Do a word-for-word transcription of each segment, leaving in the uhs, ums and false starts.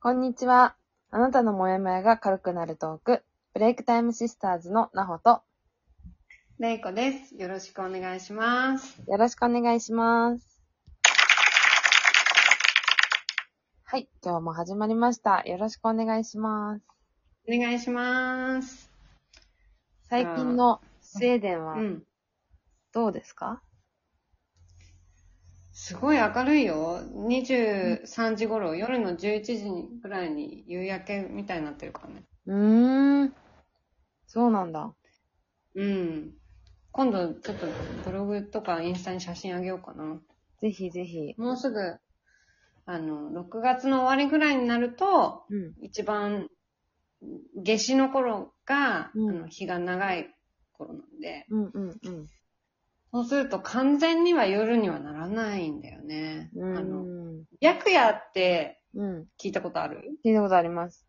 こんにちは。あなたのモヤモヤが軽くなるトーク、ブレイクタイムシスターズのなほとれいこです。よろしくお願いします。よろしくお願いします。はい、今日も始まりました。よろしくお願いします。お願いします。最近のスウェーデンはどうですか？すごい明るいよ。にじゅうさんじ頃、うん、夜のじゅういちじぐらいに夕焼けみたいになってるからね。うーん。そうなんだ。うん。今度ちょっとブログとかインスタに写真あげようかな。ぜひぜひ。もうすぐ、あの、ろくがつの終わりぐらいになると、うん、一番夏至の頃が、うん、あの日が長い頃なんで。うんうんうん。そうすると完全には夜にはならないんだよね。うん、あの、白夜って聞いたことある？うん、聞いたことあります。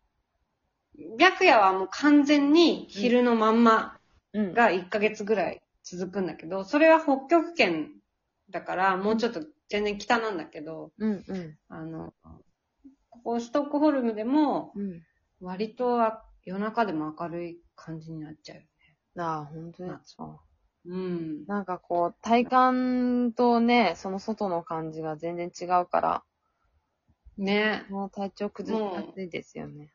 白夜はもう完全に昼のまんまがいっかげつぐらい続くんだけど、それは北極圏だからもうちょっと全然北なんだけど、うんうん、あの、ここストックホルムでも割とは夜中でも明るい感じになっちゃうよね。ああ、本当にそう。うん、なんかこう、体感とね、その外の感じが全然違うから。ね。もう体調崩しやすいですよね。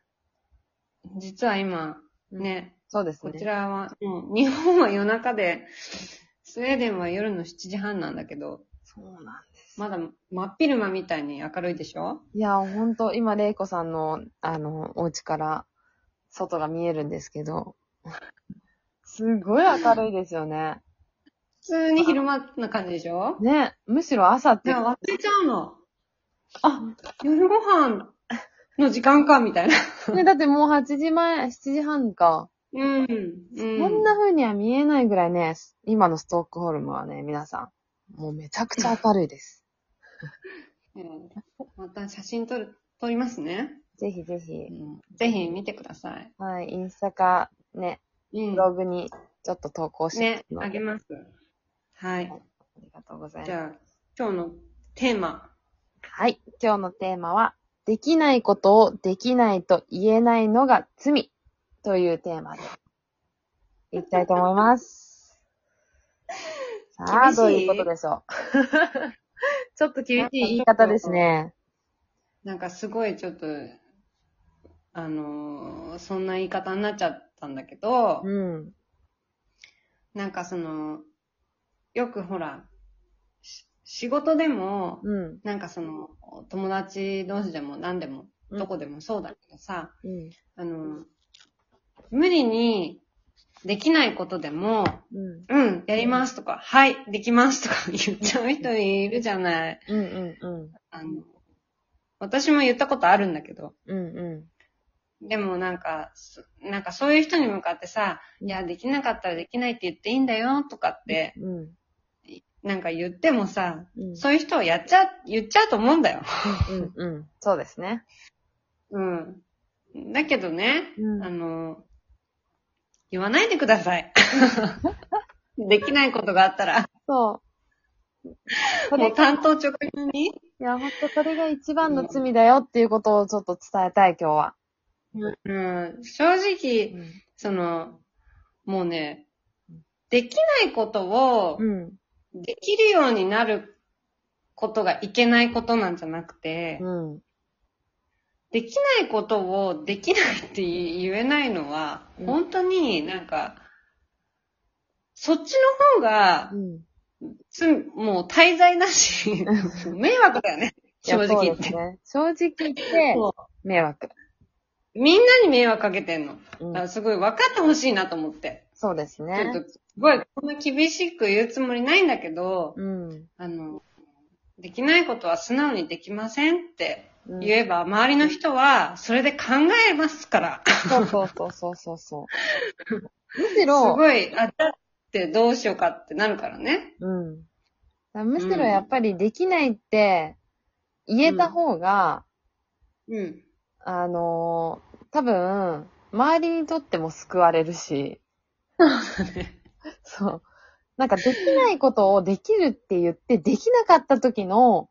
実は今、ね、うん。そうですね。こちらは、うん、日本は夜中で、スウェーデンは夜のしちじはんなんだけど。そうなんです。まだ真っ昼間みたいに明るいでしょ？いや、ほんと、今、れいこさんの、あの、お家から、外が見えるんですけど。すごい明るいですよね。普通に昼間な感じでしょ？ね。むしろ朝って。忘れちゃうの。あ、夜ご飯の時間か、みたいな。ね、だってもうはちじまえ、しちじはんか。うん。うん、こんな風には見えないぐらいね、今のストックホルムはね、皆さん、もうめちゃくちゃ明るいです。えー、また写真撮る、撮りますね。ぜひぜひ。うん、ぜひ見てください。はい、インスタか、ね。ブログにちょっと投稿して、うん、ね、あげます。はい。ありがとうございます。じゃあ、今日のテーマ。はい。今日のテーマは、できないことをできないと言えないのが罪というテーマでいきたいと思います。さあ、どういうことでしょう。ちょっと厳しい言い方ですね。なんかすごいちょっと、あのー、そんな言い方になっちゃって、たんだけど、うん、なんかそのよくほら仕事でも、うん、なんかその友達同士でも何でも、うん、どこでもそうだけどさ、うん、あの無理にできないことでも、うん、うん、やりますとか、うん、はいできますとか言っちゃう人いるじゃない。うんうんうん、あの私も言ったことあるんだけど。うんうんでもなんか、なんかそういう人に向かってさ、いや、できなかったらできないって言っていいんだよとかって、うん、なんか言ってもさ、うん、そういう人をやっちゃ、言っちゃうと思うんだよ。うんうん、そうですね。うん。だけどね、うん、あの、言わないでください。できないことがあったら。そう。もう単刀直入に。いや、ほんとそれが一番の罪だよっていうことをちょっと伝えたい、今日は。うん、正直、うん、その、もうね、できないことを、できるようになることがいけないことなんじゃなくて、うん、できないことをできないって言えないのは、うん、本当になんか、そっちの方が、うん、つもう滞在だし、迷惑だよね、正直言って。ね、正直言って、迷惑。みんなに迷惑かけてんの。だからすごい分かってほしいなと思って。そうですね。ちょっとすごいこんな厳しく言うつもりないんだけど、うん、あのできないことは素直にできませんって言えば、うん、周りの人はそれで考えますから。そうそうそうそうそうそう。むしろすごいあったってどうしようかってなるからね。うん。だむしろやっぱりできないって言えた方が、うん。うんあのー、多分、周りにとっても救われるし。そう。なんかできないことをできるって言って、できなかった時の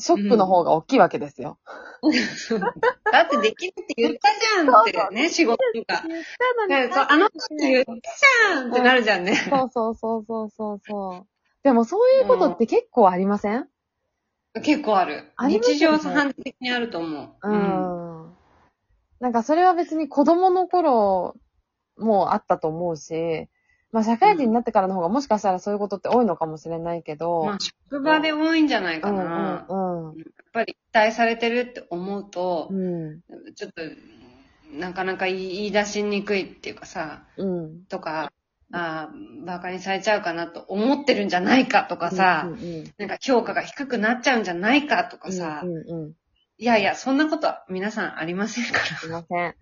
ショックの方が大きいわけですよ。だってできるって言ったじゃんってね、仕事とか。言ったのに。あの子って言ったじゃんってなるじゃんね。そうそうそうそうそうそう。でもそういうことって結構ありません？結構ある。ありますよね。日常茶飯事的にあると思う。うん。うん、なんかそれは別に子供の頃もあったと思うし、まあ社会人になってからの方がもしかしたらそういうことって多いのかもしれないけど。まあ職場で多いんじゃないかな。うんうんうん、やっぱり期待されてるって思うと、うん、ちょっとなかなか言い出しにくいっていうかさ、うん、とか、ああ、バカにされちゃうかなと思ってるんじゃないかとかさ、うんうんうん、なんか評価が低くなっちゃうんじゃないかとかさ、うんうんうん、いやいや、そんなことは皆さんありませんから。ありません。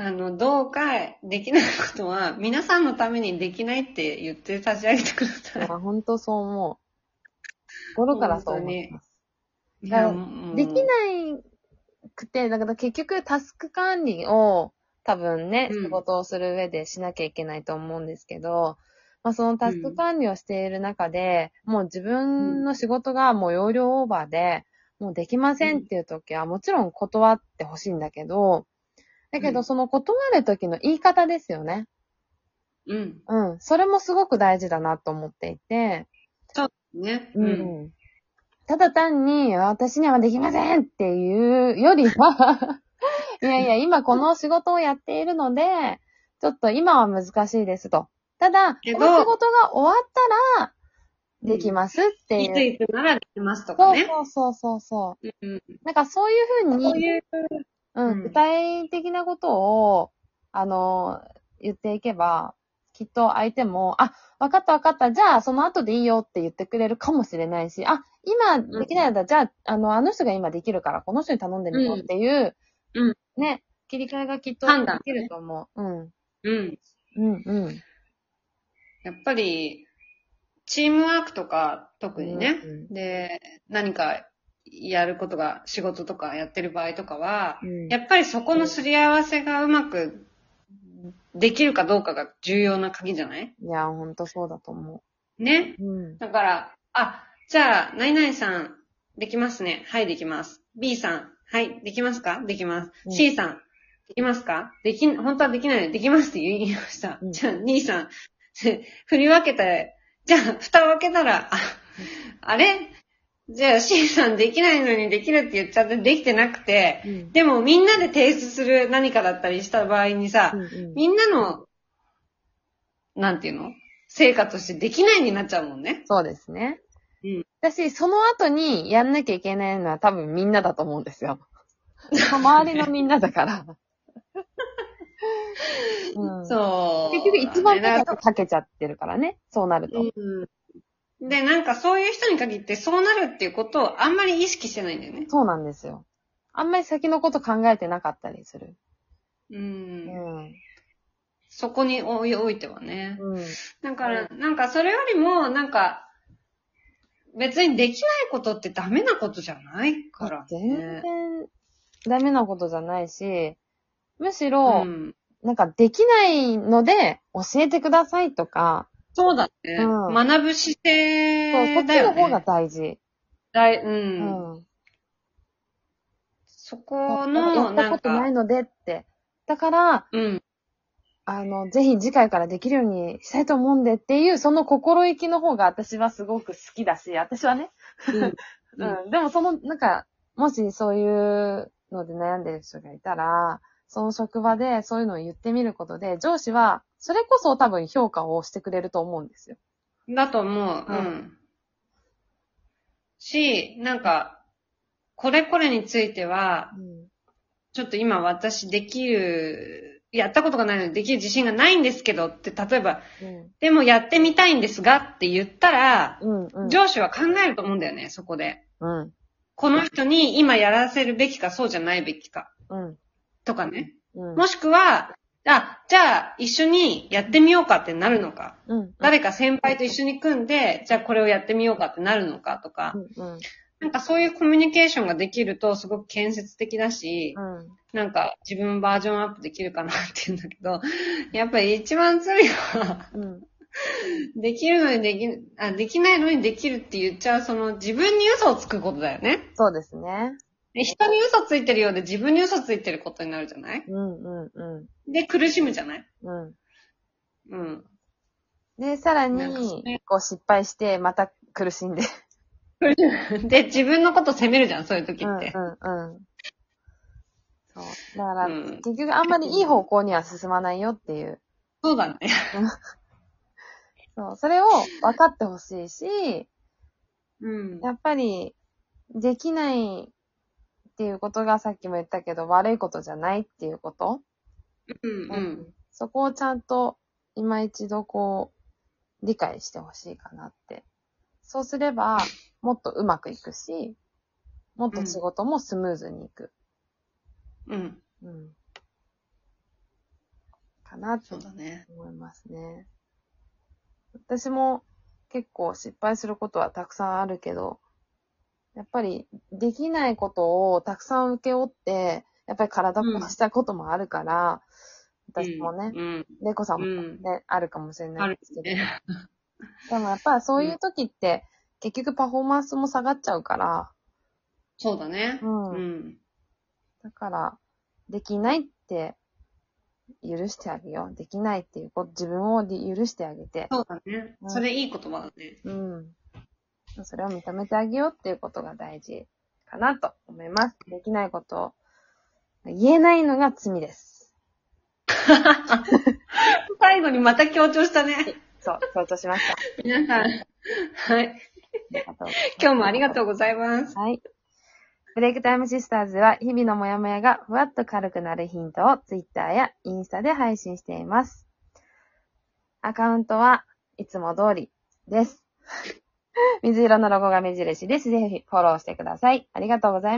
あの、どうかできないことは、皆さんのためにできないって言って差し上げてください。いや、本当そう思う。心からそう思います。いや、できないくて、だから結局タスク管理を多分ね、仕事をする上でしなきゃいけないと思うんですけど、まあそのタスク管理をしている中で、うん、もう自分の仕事がもう容量オーバーで、もうできませんっていう時は、もちろん断ってほしいんだけど、だけど、その断るときの言い方ですよね。うん。うん。それもすごく大事だなと思っていて。そうね。うん。うん、ただ単に、私にはできませんっていうよりは、いやいや、今この仕事をやっているので、ちょっと今は難しいですと。ただ、この仕事が終わったら、できますっていう。いついつならできますとかね。そうそうそうそう。うん、なんかそういうふうに。そういううん、具体的なことを、あの、言っていけば、きっと相手も、あ、わかったわかった、じゃあその後でいいよって言ってくれるかもしれないし、あ、今できないんだ、じゃあ、あの、あの人が今できるから、この人に頼んでみようっていう、うん、ね、切り替えがきっとできると思う。うん。うん。うんうん。やっぱり、チームワークとか、特にね、うんうん、で、何か、やることが仕事とかやってる場合とかは、うん、やっぱりそこのすり合わせがうまくできるかどうかが重要な鍵じゃない？いや、ほんとそうだと思う。ね、うん、だから、あ、じゃあ、何々さん、できますね。はい、できます。B さん、はい、できますか？できます。うん、C さん、できますか？でき、本当はできないので、できますって言いました。うん、じゃあ、D さん、振り分けて、じゃあ、蓋を開けたら、あ、あれ？じゃあ C さんできないのにできるって言っちゃってできてなくて、うん、でもみんなで提出する何かだったりした場合にさ、うんうん、みんなの、なんていうの？成果としてできないになっちゃうもんね。そうですね。うん。私、その後にやんなきゃいけないのは多分みんなだと思うんですよ。周りのみんなだから。うん、そう、ね。結局一番高くかけちゃってるからね。そうなると。うんで、なんかそういう人に限ってそうなるっていうことをあんまり意識してないんだよね。そうなんですよ。あんまり先のこと考えてなかったりする。うん。うん、そこにおいてはね。うん。だから、なんかそれよりも、なんか、別にできないことってダメなことじゃないから、ね。全然ダメなことじゃないし、むしろ、うん、なんかできないので教えてくださいとか、そうだね、うん。学ぶ姿勢だよね。そう、そっちの方が大事。だい、うん。うん、そこの、やったことないのでって。だから、うん、あの、ぜひ次回からできるようにしたいと思うんでっていう、その心意気の方が私はすごく好きだし、私はね。うん。うん、でもその、なんか、もしそういうので悩んでる人がいたら、その職場でそういうのを言ってみることで、上司は、それこそ多分評価をしてくれると思うんですよ。だと思う。うん。うん、し、なんか、これこれについては、うん、ちょっと今私できる、やったことがないのでできる自信がないんですけどって、例えば、うん、でもやってみたいんですがって言ったら、うんうん、上司は考えると思うんだよね、そこで。うん、この人に今やらせるべきか、そうじゃないべきか。うん、とかね。うん、もしくは、あ、じゃあ一緒にやってみようかってなるのか、うんうん、誰か先輩と一緒に組んで、じゃあこれをやってみようかってなるのかとか、うんうん、なんかそういうコミュニケーションができるとすごく建設的だし、うん、なんか自分バージョンアップできるかなって言うんだけど、やっぱり一番強いのは、うん、できるのにできあ、できないのにできるって言っちゃう、その自分に嘘をつくことだよね。そうですね。で、人に嘘ついてるようで自分に嘘ついてることになるじゃない？うんうんうん。で、苦しむじゃない？うん。うん。で、さらに、ね、こう失敗して、また苦しんで。苦しんで、自分のこと責めるじゃん、そういう時って。うんうんうん。そう。だから、うん、結局あんまりいい方向には進まないよっていう。そうだね。そう、それを分かってほしいし、うん、やっぱり、できないっていうことがさっきも言ったけど、悪いことじゃないっていうこと、うんうん、そこをちゃんと今一度こう、理解してほしいかなって。そうすれば、もっとうまくいくし、もっと仕事もスムーズにいく。うん。うん。かなって思いますね。私も結構失敗することはたくさんあるけど、やっぱりできないことをたくさん請け負って、やっぱり体を壊したこともあるから、うん、私もね、うん、レイコさんもね、うん、あるかもしれないですけど、ね、でもやっぱりそういう時って、うん、結局パフォーマンスも下がっちゃうから、そうだね。うん。うん、だから、できないって、許してあげよう。できないっていうこと、自分を許してあげて。そうだね。うん、それいい言葉だね。うん。それを認めてあげようっていうことが大事かなと思います。できないことを言えないのが罪です。最後にまた強調したね。そう、強調しました。皆さん、はい。今日もありがとうございます。はい。ブレイクタイムシスターズは日々のモヤモヤがふわっと軽くなるヒントをツイッターやインスタで配信しています。アカウントはいつも通りです。水色のロゴが目印です。ぜひフォローしてください。ありがとうございます。